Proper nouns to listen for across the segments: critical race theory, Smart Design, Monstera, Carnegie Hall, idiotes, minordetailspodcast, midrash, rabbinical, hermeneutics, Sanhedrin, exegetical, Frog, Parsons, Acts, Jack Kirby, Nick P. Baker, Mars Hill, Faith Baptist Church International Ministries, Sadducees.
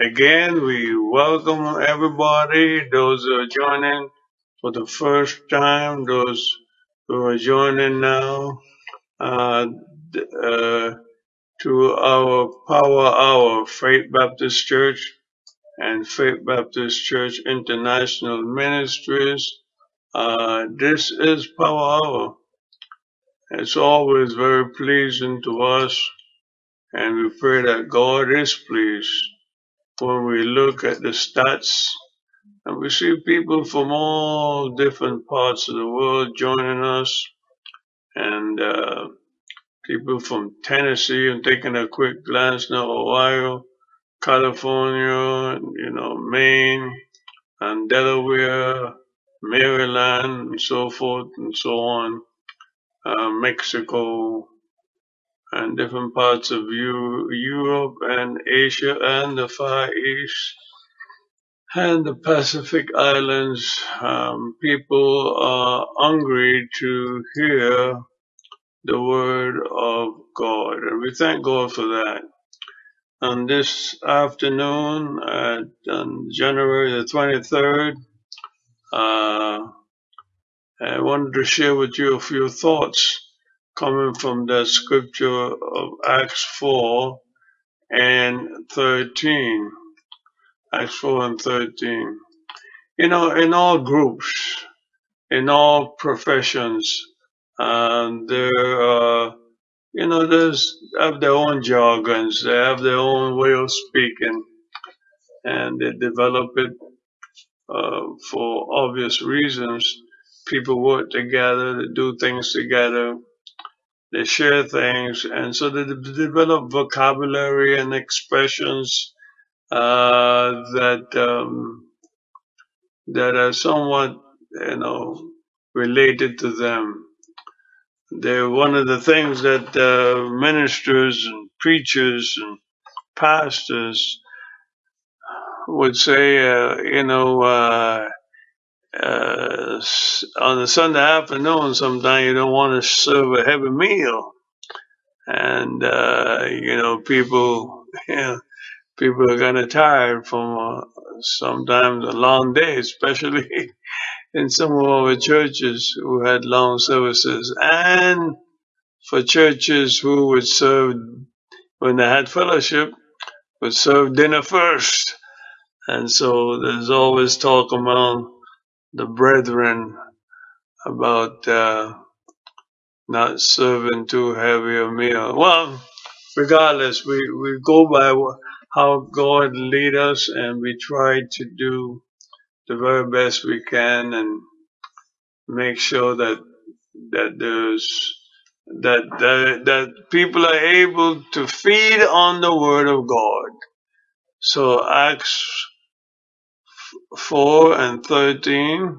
Again, we welcome everybody, those who are joining for the first time, those who are joining now, to our Power Hour, Faith Baptist Church and Faith Baptist Church International Ministries. This is Power Hour. It's always very pleasing to us, and we pray that God is pleased when we look at the stats, and we see people from all different parts of the world joining us, and people from Tennessee. I'm taking a quick glance now, Ohio, California, you know, Maine, and Delaware, Maryland, and so forth and so on, Mexico, and different parts of Europe and Asia and the Far East and the Pacific Islands. People are hungry to hear the word of God, and we thank God for that. And this afternoon, on January the 23rd, I wanted to share with you a few thoughts coming from the scripture of Acts 4 and 13. Acts 4 and 13. You know, in all groups, in all professions, there are, you know, they have their own jargons, they have their own way of speaking, and they develop it for obvious reasons. People work together, they do things together, they share things, and so they develop vocabulary and expressions that are somewhat, you know, related to them. They're one of the things that ministers and preachers and pastors would say, on a Sunday afternoon, sometimes you don't want to serve a heavy meal, and people are kind of tired from sometimes a long day, especially in some of our churches who had long services, and for churches who would serve, when they had fellowship, would serve dinner first, and so there's always talk among the brethren about not serving too heavy a meal. Well, regardless, we go by how God lead us, and we try to do the very best we can and make sure that people are able to feed on the word of God. So Acts 4 and 13.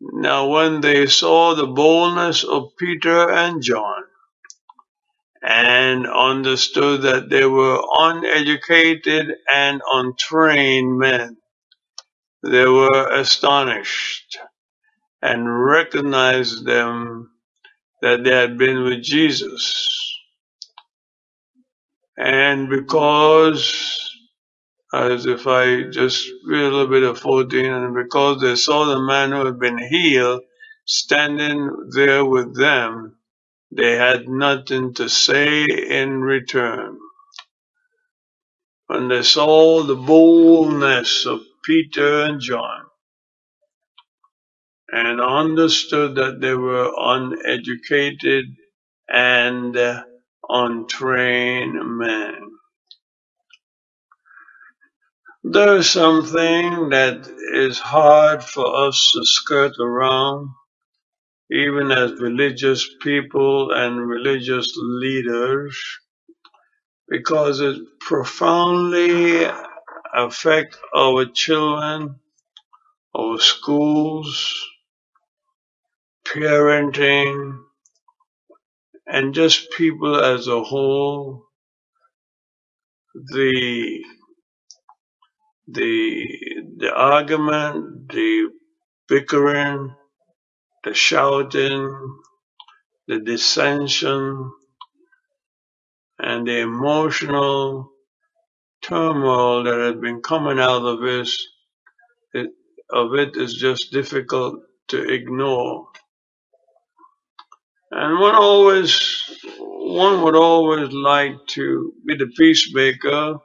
Now when they saw the boldness of Peter and John, and understood that they were uneducated and untrained men, they were astonished, and recognized them that they had been with Jesus. And because, as if I just read a little bit of 14, and because they saw the man who had been healed standing there with them, they had nothing to say in return. When they saw the boldness of Peter and John, and understood that they were uneducated and untrained men. There's something that is hard for us to skirt around, even as religious people and religious leaders, because it profoundly affects our children, our schools, parenting, and just people as a whole. The argument, the bickering, the shouting, the dissension, and the emotional turmoil that had been coming out of this, it is just difficult to ignore. And one would always like to be the peacemaker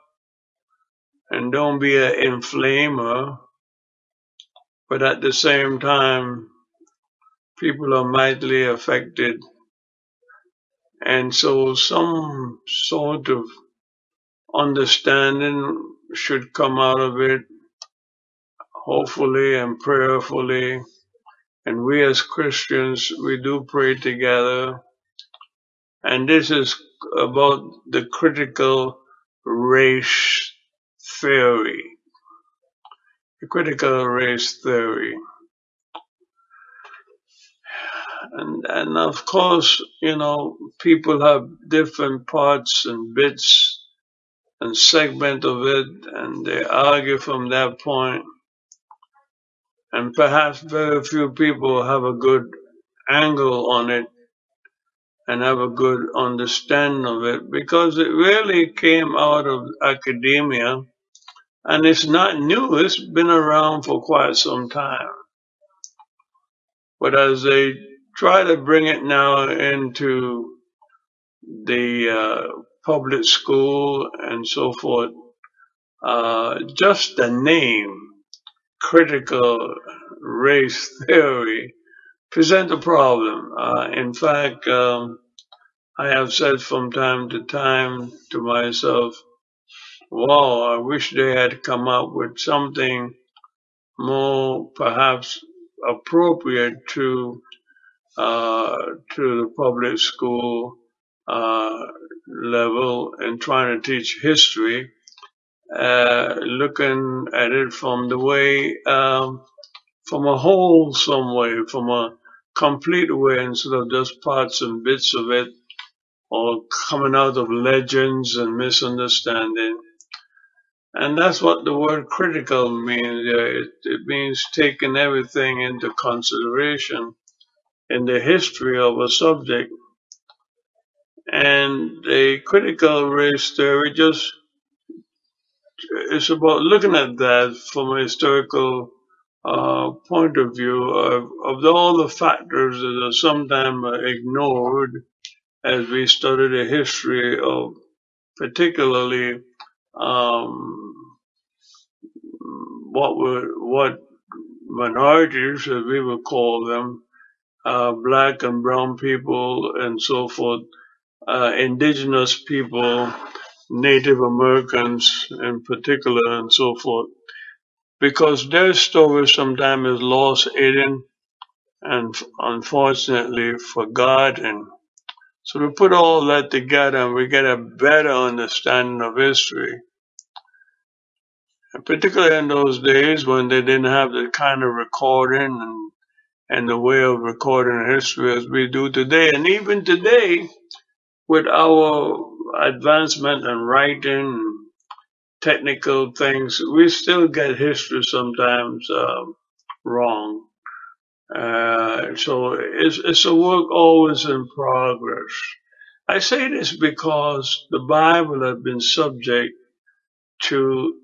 and don't be an inflamer, but at the same time, people are mightily affected. And so some sort of understanding should come out of it, hopefully and prayerfully. And we as Christians, we do pray together. And this is about the critical race theory. The critical race theory. And of course, you know, people have different parts and bits and segment of it, and they argue from that point. And perhaps very few people have a good angle on it and have a good understanding of it, because it really came out of academia, and it's not new. It's been around for quite some time. But as they try to bring it now into the public school and so forth, just the name, critical race theory, present a problem. In fact, I have said from time to time to myself, wow, I wish they had come up with something more perhaps appropriate to the public school level and trying to teach history, looking at it from the way, from a wholesome way, from a complete way, instead of just parts and bits of it, or coming out of legends and misunderstanding. And that's what the word critical means. It means taking everything into consideration in the history of a subject. And the critical race theory just is about looking at that from a historical point of view of all the factors that are sometimes ignored as we study the history of particularly what minorities, as we would call them, black and brown people and so forth, indigenous people, Native Americans in particular and so forth, because their story sometimes is lost, hidden, and unfortunately forgotten. So we put all that together and we get a better understanding of history. And particularly in those days when they didn't have the kind of recording and the way of recording history as we do today. And even today, with our advancement in writing and technical things, we still get history sometimes wrong. So it's a work always in progress. I say this because the Bible has been subject to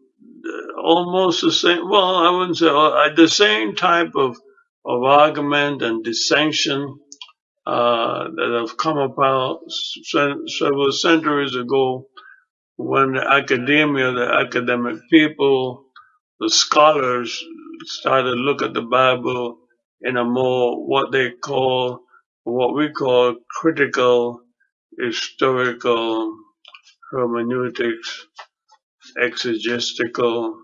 almost the same, well, I wouldn't say, the same type of argument and dissension that have come about several centuries ago, when the academic people, the scholars, started to look at the Bible in a more what we call critical historical hermeneutics, exegetical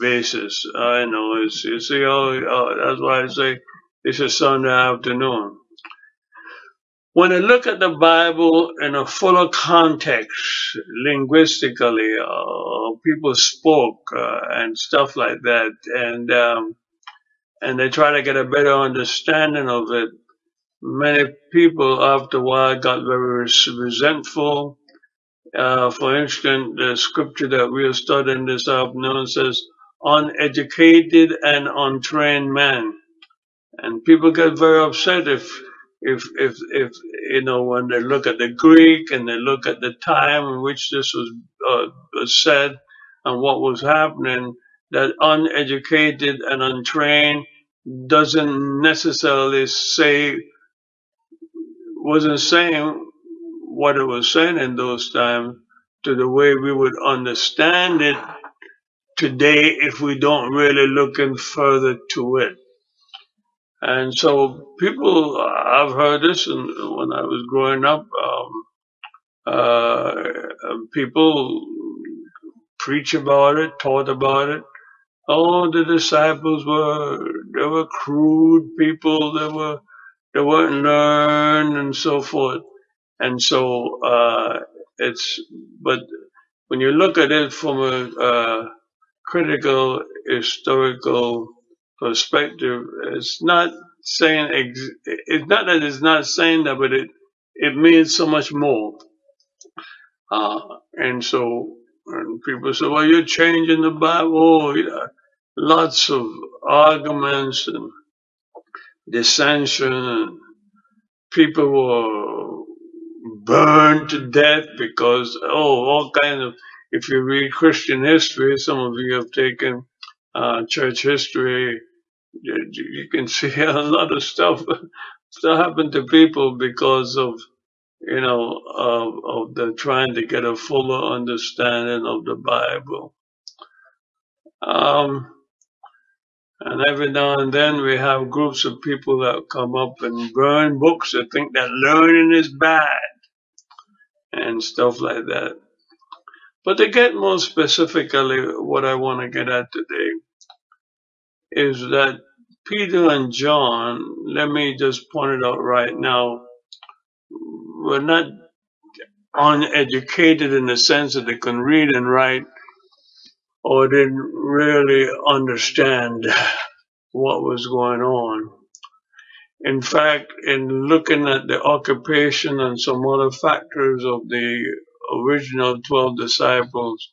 basis. I know, you see, that's why I say it's a Sunday afternoon. When I look at the Bible in a fuller context, linguistically, people spoke and stuff like that, and they try to get a better understanding of it, many people after a while got very resentful. For instance, the scripture that we are studying this afternoon says, uneducated and untrained man. And people get very upset if you know, when they look at the Greek and they look at the time in which this was said, and what was happening, that uneducated and untrained doesn't necessarily say, wasn't saying what it was saying in those times to the way we would understand it today if we don't really look in further to it. And so people, I've heard this when I was growing up, people preach about it, taught about it. Oh, the disciples they were crude people, they weren't learned and so forth. And so, but when you look at it from a, critical historical perspective, it's not saying that, but it means so much more. And people say, well, you're changing the Bible. Oh, yeah. Lots of arguments and dissension, and people were burned to death because, all kinds of, if you read Christian history, some of you have taken church history, you can see a lot of stuff happened to people because of, of the trying to get a fuller understanding of the Bible. And every now and then we have groups of people that come up and burn books that think that learning is bad and stuff like that. But to get more specifically, what I want to get at today is that Peter and John, let me just point it out right now, were not uneducated in the sense that they can read and write, or didn't really understand what was going on. In fact, in looking at the occupation and some other factors of the original 12 disciples,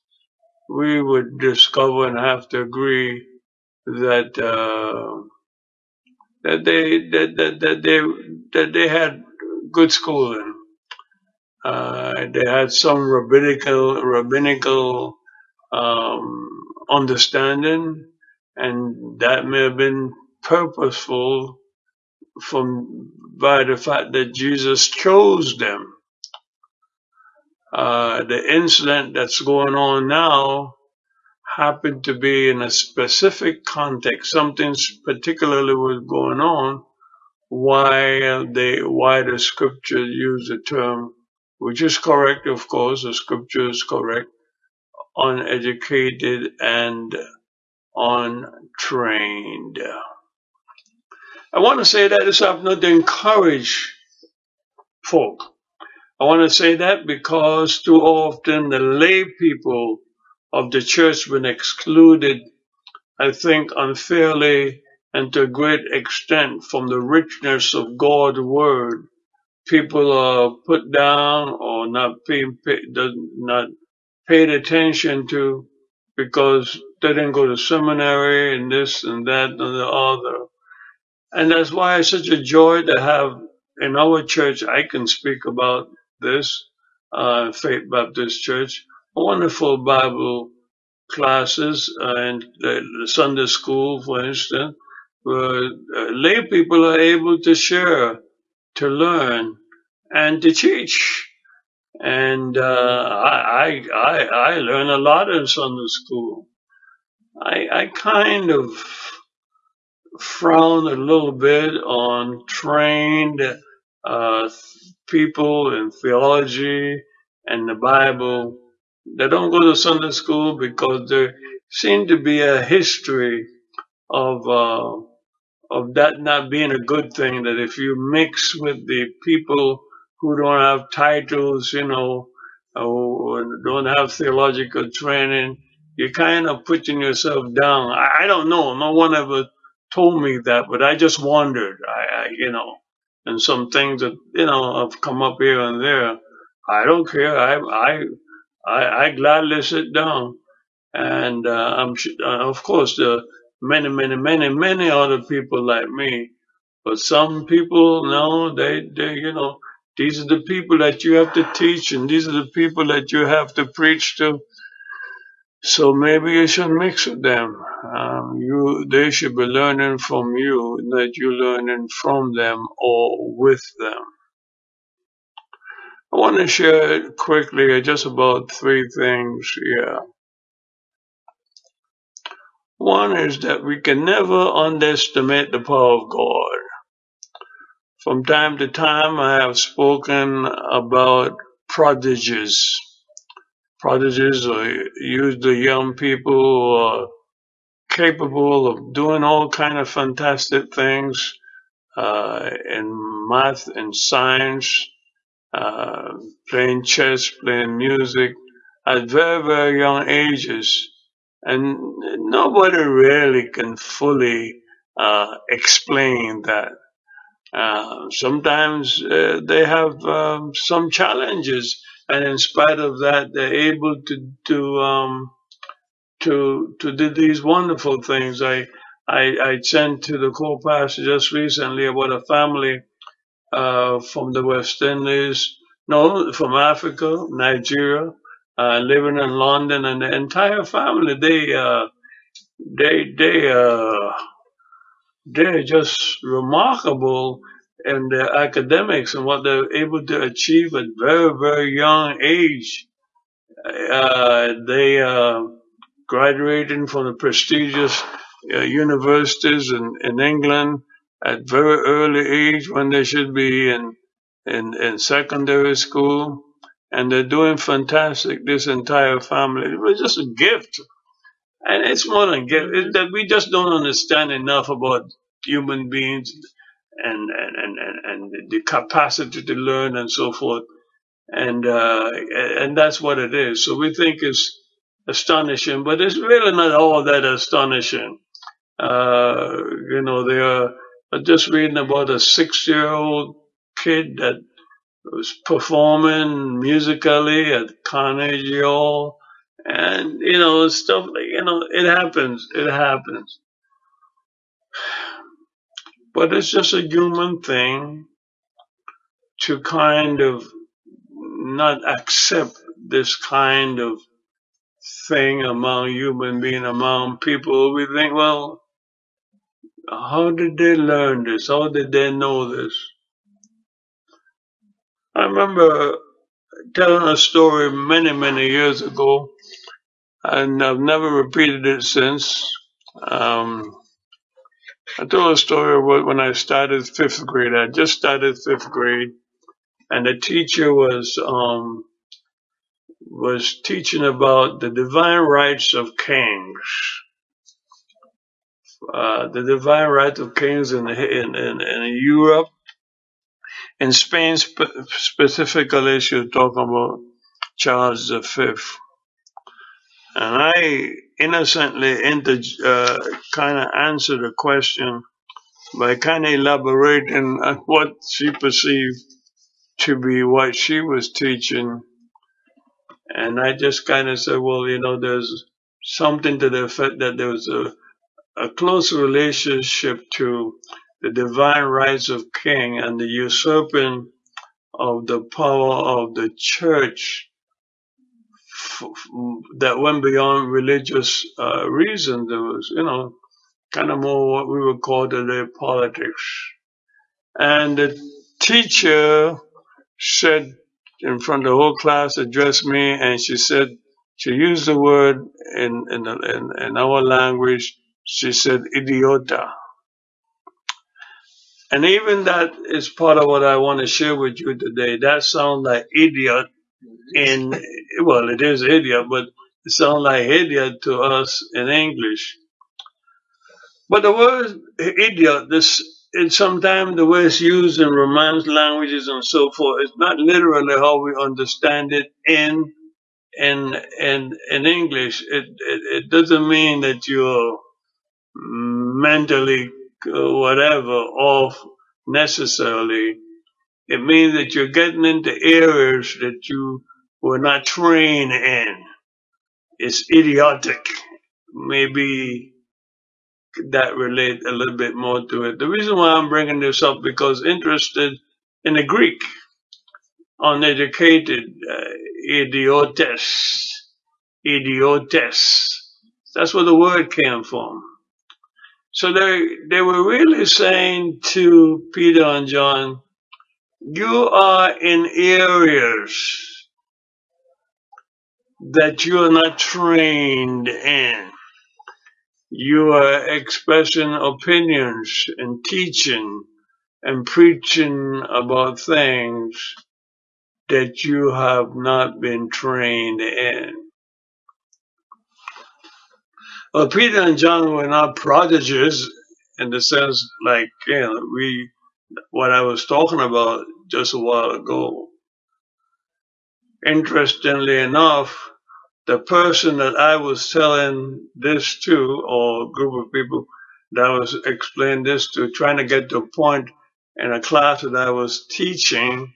we would discover and have to agree that that they had good schooling. They had some rabbinical understanding, and that may have been purposeful by the fact that Jesus chose them. The incident that's going on now happened to be in a specific context. Something particularly was going on why the scripture used the term, which is correct, of course, the scripture is correct, uneducated and untrained. I want to say that this afternoon to encourage folk. I want to say that because too often the lay people of the church have been excluded, I think unfairly and to a great extent, from the richness of God's word. People are put down or not paid attention to because they didn't go to seminary and this and that and the other. And that's why it's such a joy to have in our church, I can speak about this, Faith Baptist Church, wonderful Bible classes, and the Sunday school, for instance, where lay people are able to share, to learn, and to teach. And I learn a lot in Sunday school. I kind of frown a little bit on trained people in theology and the Bible. They don't go to Sunday school because there seems to be a history of that not being a good thing, that if you mix with the people who don't have titles, or don't have theological training, you're kind of putting yourself down. I don't know. No one ever told me that, but I just wondered, and some things that, have come up here and there. I don't care. I gladly sit down, and of course there are many other people like me, but some people they these are the people that you have to teach, and these are the people that you have to preach to. So maybe you should mix with them. They should be learning from you, not you learning from them or with them. I want to share quickly just about three things here. One is that we can never underestimate the power of God. From time to time, I have spoken about prodigies. Prodigies are usually young people who are capable of doing all kind of fantastic things in math and science, playing chess, playing music at very, very young ages. And nobody really can fully explain that. Sometimes they have some challenges. And in spite of that, they're able to do these wonderful things. I sent to the co-pastor just recently about a family from the West Indies, from Africa, Nigeria, living in London, and the entire family, they're just remarkable in their academics and what they're able to achieve at very, very young age. They are graduating from the prestigious universities in England at very early age when they should be in secondary school. And they're doing fantastic, this entire family. It was just a gift. And it's more than a gift. It's that we just don't understand enough about human beings and the capacity to learn and so forth. And that's what it is. So we think it's astonishing, but it's really not all that astonishing. They are just reading about a 6-year-old kid that was performing musically at Carnegie Hall, and stuff like, it happens. But it's just a human thing to kind of not accept this kind of thing among human beings, among people. We think, well, how did they learn this? How did they know this? I remember telling a story many, many years ago, and I've never repeated it since. I told a story about when I started fifth grade. I just started fifth grade, and the teacher was teaching about the divine rights of kings. The divine rights of kings in Europe. In Spain, specifically, she was talking about Charles V. And I innocently kind of answered the question by kind of elaborating on what she perceived to be what she was teaching. And I just kind of said, well, there's something to the effect that there was a close relationship to the divine rights of king and the usurping of the power of the church that went beyond religious reason. There was, kind of more what we would call today politics. And the teacher said in front of the whole class, addressed me, and she said, she used the word in our language, she said, idiota. And even that is part of what I want to share with you today. That sounds like idiot it is idiot, but it sounds like idiot to us in English. But the word idiot, sometimes the way it's used in Romance languages and so forth, it's not literally how we understand it in English. It doesn't mean that you're mentally whatever off necessarily. It means that you're getting into areas that you were not trained in. It's idiotic. Maybe that relates a little bit more to it. The reason why I'm bringing this up because interested in the Greek, uneducated, idiotes, idiotes. That's where the word came from. So they were really saying to Peter and John, you are in areas that you are not trained in. You are expressing opinions and teaching and preaching about things that you have not been trained in. Well, Peter and John were not prodigies in the sense like, what I was talking about just a while ago. Interestingly enough, the person that I was telling this to, or group of people that I was explaining this to, trying to get to a point in a class that I was teaching,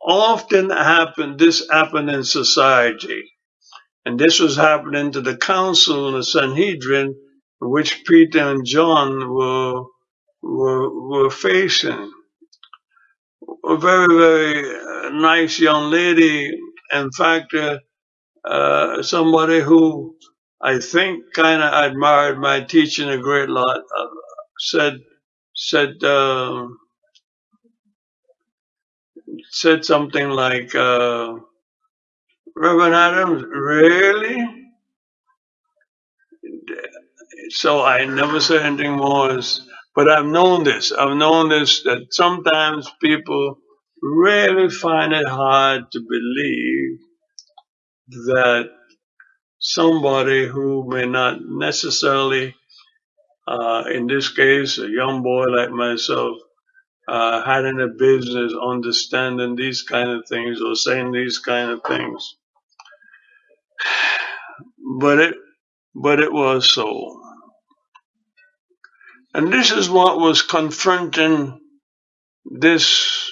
often happened in society. And this was happening to the council in the Sanhedrin, which Peter and John were facing. A very, very nice young lady, in fact, somebody who I think kind of admired my teaching a great lot, said something like, Reverend Adams, really? So I never said anything more. But I've known this. I've known this, that sometimes people really find it hard to believe that somebody who may not necessarily, in this case, a young boy like myself, had any business understanding these kind of things or saying these kind of things. But it was so. And this is what was confronting this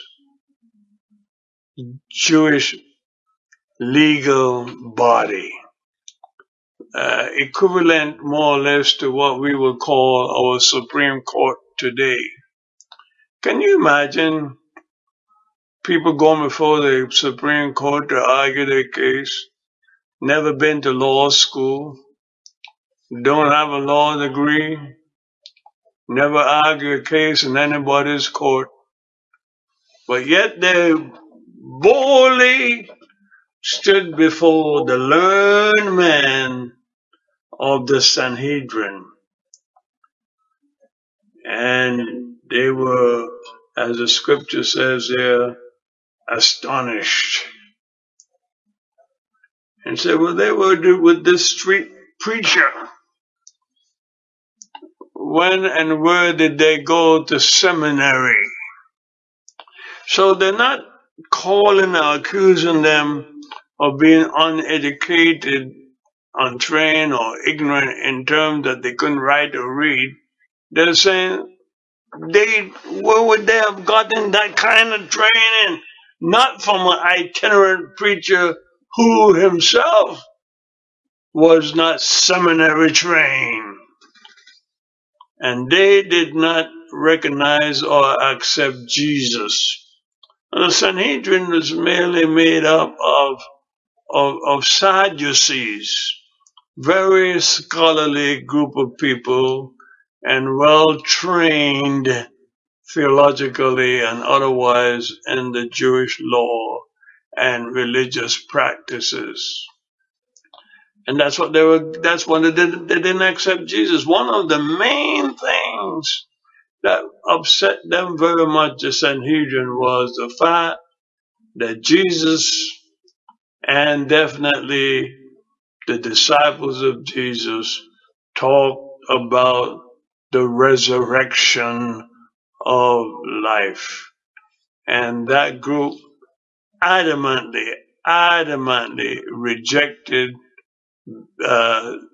Jewish legal body, equivalent more or less to what we would call our Supreme Court today. Can you imagine people going before the Supreme Court to argue their case, never been to law school, don't have a law degree, never argue a case in anybody's court, but yet they boldly stood before the learned men of the Sanhedrin. And they were, as the scripture says there, astonished. And said, well, they were with this street preacher. When and where did they go to seminary? So they're not calling or accusing them of being uneducated, untrained, or ignorant in terms that they couldn't write or read. They're saying, where would they have gotten that kind of training? Not from an itinerant preacher who himself was not seminary trained. And they did not recognize or accept Jesus. And the Sanhedrin was merely made up of Sadducees, very scholarly group of people, and well-trained theologically and otherwise in the Jewish law and religious practices. And that's what they were, that's when they didn't accept Jesus. One of the main things that upset them very much, the Sanhedrin, was the fact that Jesus and definitely the disciples of Jesus talked about the resurrection of life. And that group adamantly rejected the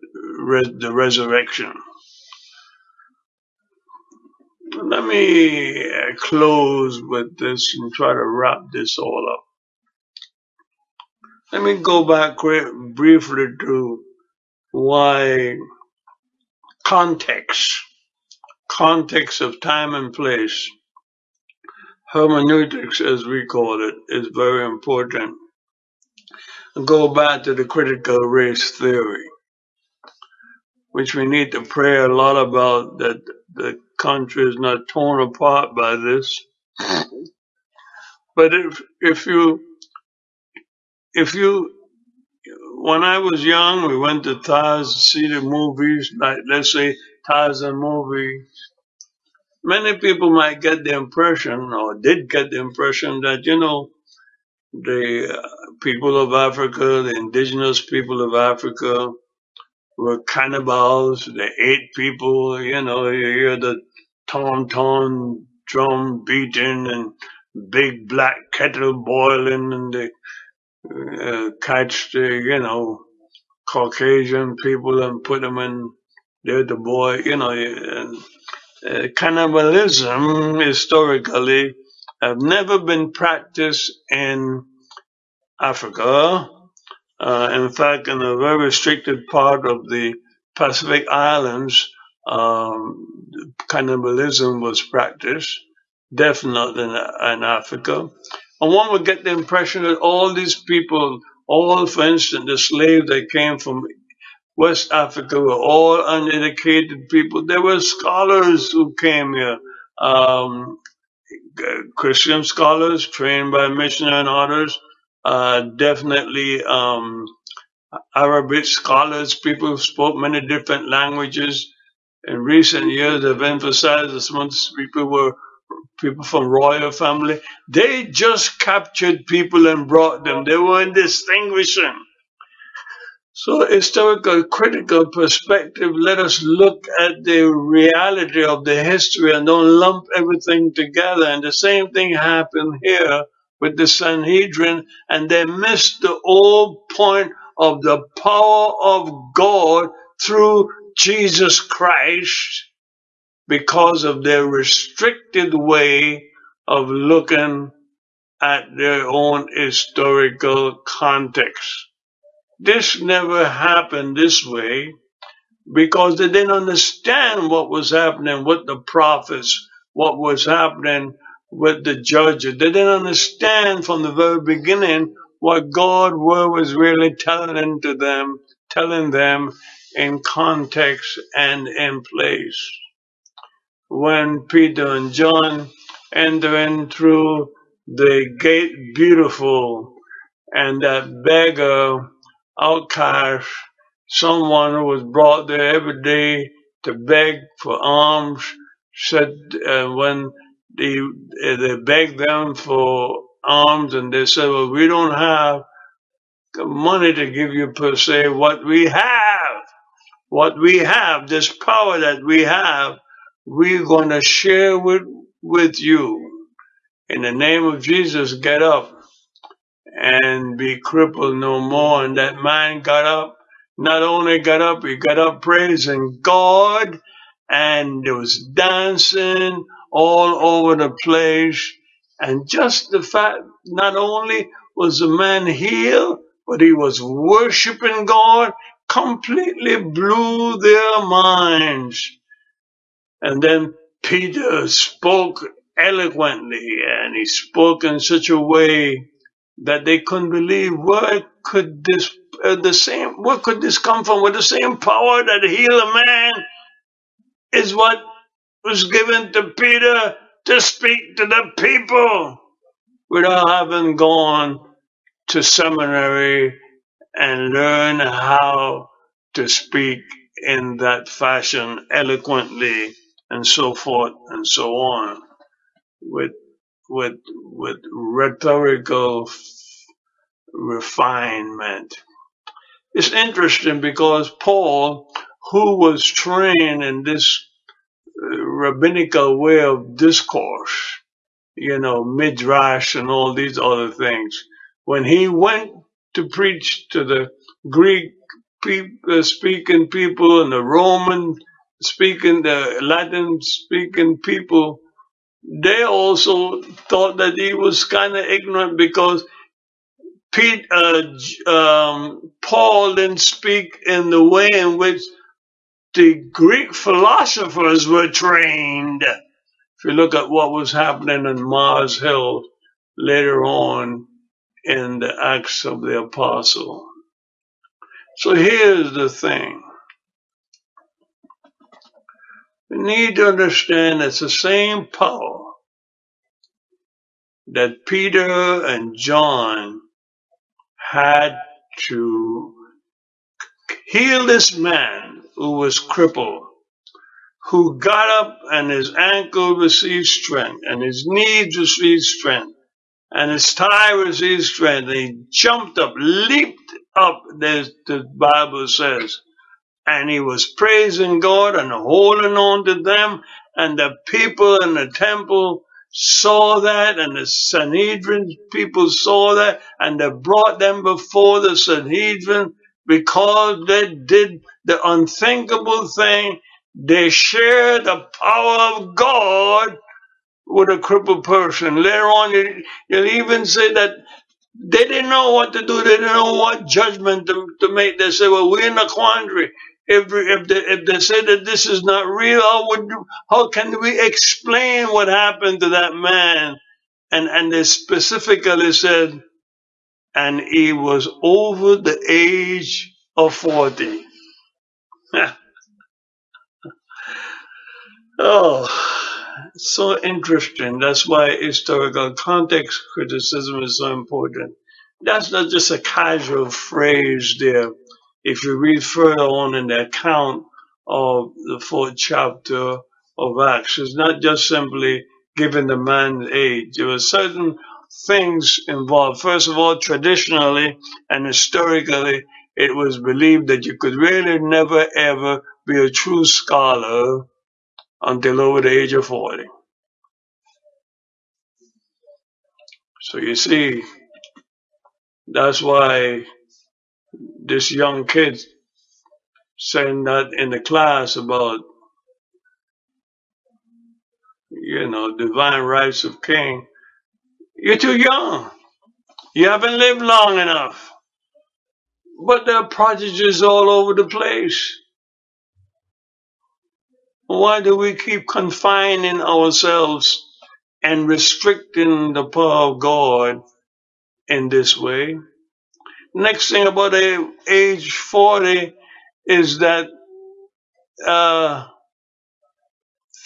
resurrection. Let me close with this and try to wrap this all up. Let me go back briefly to why context of time and place, hermeneutics as we call it, is very important. go back to the critical race theory, which we need to pray a lot about, that the country is not torn apart by this. But if you, when I was young, we went to Taz to see the movies, like let's say Tarzan movies. Many people might get the impression, or did get the impression, that, you know, the people of Africa, the indigenous people of Africa, were cannibals. They ate people. You know, you hear the tom-tom drum beating and big black kettle boiling, and they catch the, you know, Caucasian people and put them in there, the boy, you know. And cannibalism historically have never been practiced in Africa. In fact, in a very restricted part of the Pacific Islands, cannibalism was practiced, definitely in Africa. And one would get the impression that all these people, all, for instance, the slaves that came from West Africa, were all uneducated people. There were scholars who came here, Christian scholars trained by missionaries and others, definitely Arabic scholars, people who spoke many different languages. In recent years, they've emphasized that some of these people were people from royal family. They just captured people and brought them. They were indistinguishable. So historical, critical perspective, let us look at the reality of the history and don't lump everything together. And the same thing happened here with the Sanhedrin, and they missed the old point of the power of God through Jesus Christ because of their restricted way of looking at their own historical context. This never happened this way because they didn't understand what was happening with the prophets, what was happening with the judges. They didn't understand from the very beginning what God was really telling to them, telling them in context and in place. When Peter and John enter in through the gate beautiful, and that beggar, outcast, someone who was brought there every day to beg for alms, said when they begged them for alms, and they said, well, we don't have money to give you per se. What we have, this power that we have, we're going to share with you. In the name of Jesus, get up and be crippled no more. And that man got up, not only got up, he got up praising God, and there was dancing all over the place. And just the fact, not only was the man healed, but he was worshiping God, completely blew their minds. And then Peter spoke eloquently, and he spoke in such a way that they couldn't believe where could this come from? Well, the same power that healed a man is what was given to Peter to speak to the people without having gone to seminary and learn how to speak in that fashion eloquently and so forth and so on, with rhetorical refinement. It's interesting because Paul, who was trained in this rabbinical way of discourse, you know, midrash and all these other things, when he went to preach to the Greek speaking people and the Roman speaking, the Latin speaking people, they also thought that he was kind of ignorant because Paul didn't speak in the way in which the Greek philosophers were trained. If you look at what was happening in Mars Hill later on in the Acts of the Apostle. So here's the thing. We need to understand it's the same power that Peter and John had to heal this man who was crippled, who got up and his ankle received strength, and his knees received strength, and his thigh received strength, and he jumped up, leaped up, the Bible says, and he was praising God and holding on to them, and the people in the temple saw that, and the Sanhedrin people saw that, and they brought them before the Sanhedrin because they did the unthinkable thing. They shared the power of God with a crippled person. Later on, you'll even say that they didn't know what to do. They didn't know what judgment to make. They said, well, we're in a quandary. If they say that this is not real, how can we explain what happened to that man? And they specifically said, and he was over the age of 40. Oh, so interesting. That's why historical context criticism is so important. That's not just a casual phrase there. If you read further on in the account of the 4th chapter of Acts, it's not just simply giving the man age. There were certain things involved. First of all, traditionally and historically, it was believed that you could really never, ever be a true scholar until over the age of 40. So you see, that's why this young kid saying that in the class about, divine rights of king, you're too young. You haven't lived long enough. But there are prodigies all over the place. Why do we keep confining ourselves and restricting the power of God in this way? Next thing about age 40 is that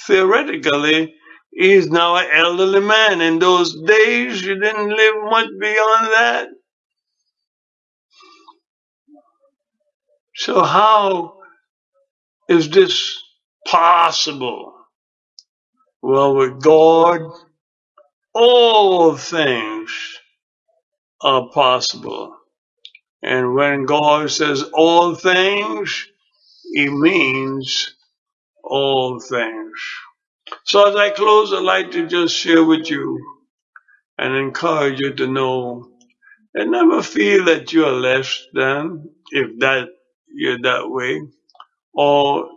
theoretically he is now an elderly man. In those days, you didn't live much beyond that. So how is this possible? Well, with God, all things are possible. And when God says all things, He means all things. So as I close, I'd like to just share with you and encourage you to know and never feel that you are less than, if that you're that way, or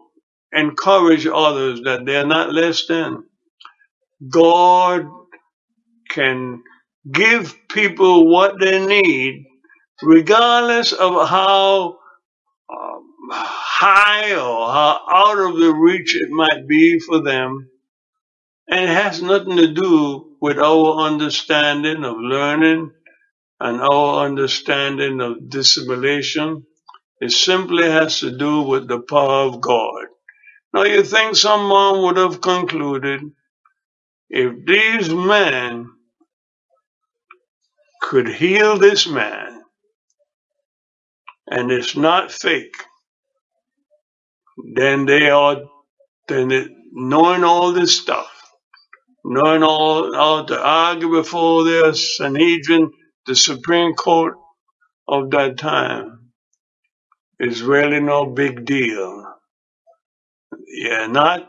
encourage others that they are not less than. God can give people what they need, regardless of how high or how out of the reach it might be for them. And it has nothing to do with our understanding of learning and our understanding of dissimulation. It simply has to do with the power of God. Now you think someone would have concluded, if these men could heal this man, and it's not fake, knowing all this stuff, knowing all how to argue before the Sanhedrin, the Supreme Court of that time, is really no big deal. Yeah, not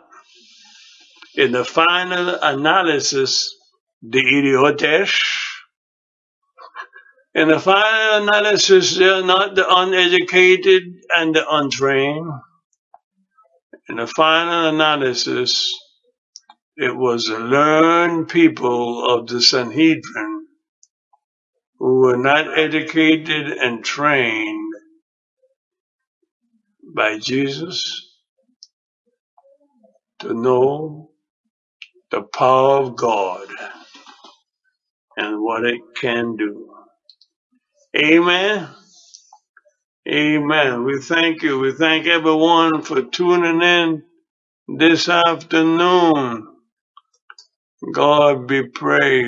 in the final analysis, the idiotes. In the final analysis, they are not the uneducated and the untrained. In the final analysis, it was the learned people of the Sanhedrin who were not educated and trained by Jesus to know the power of God and what it can do. Amen. Amen. We thank you. We thank everyone for tuning in this afternoon. God be praised.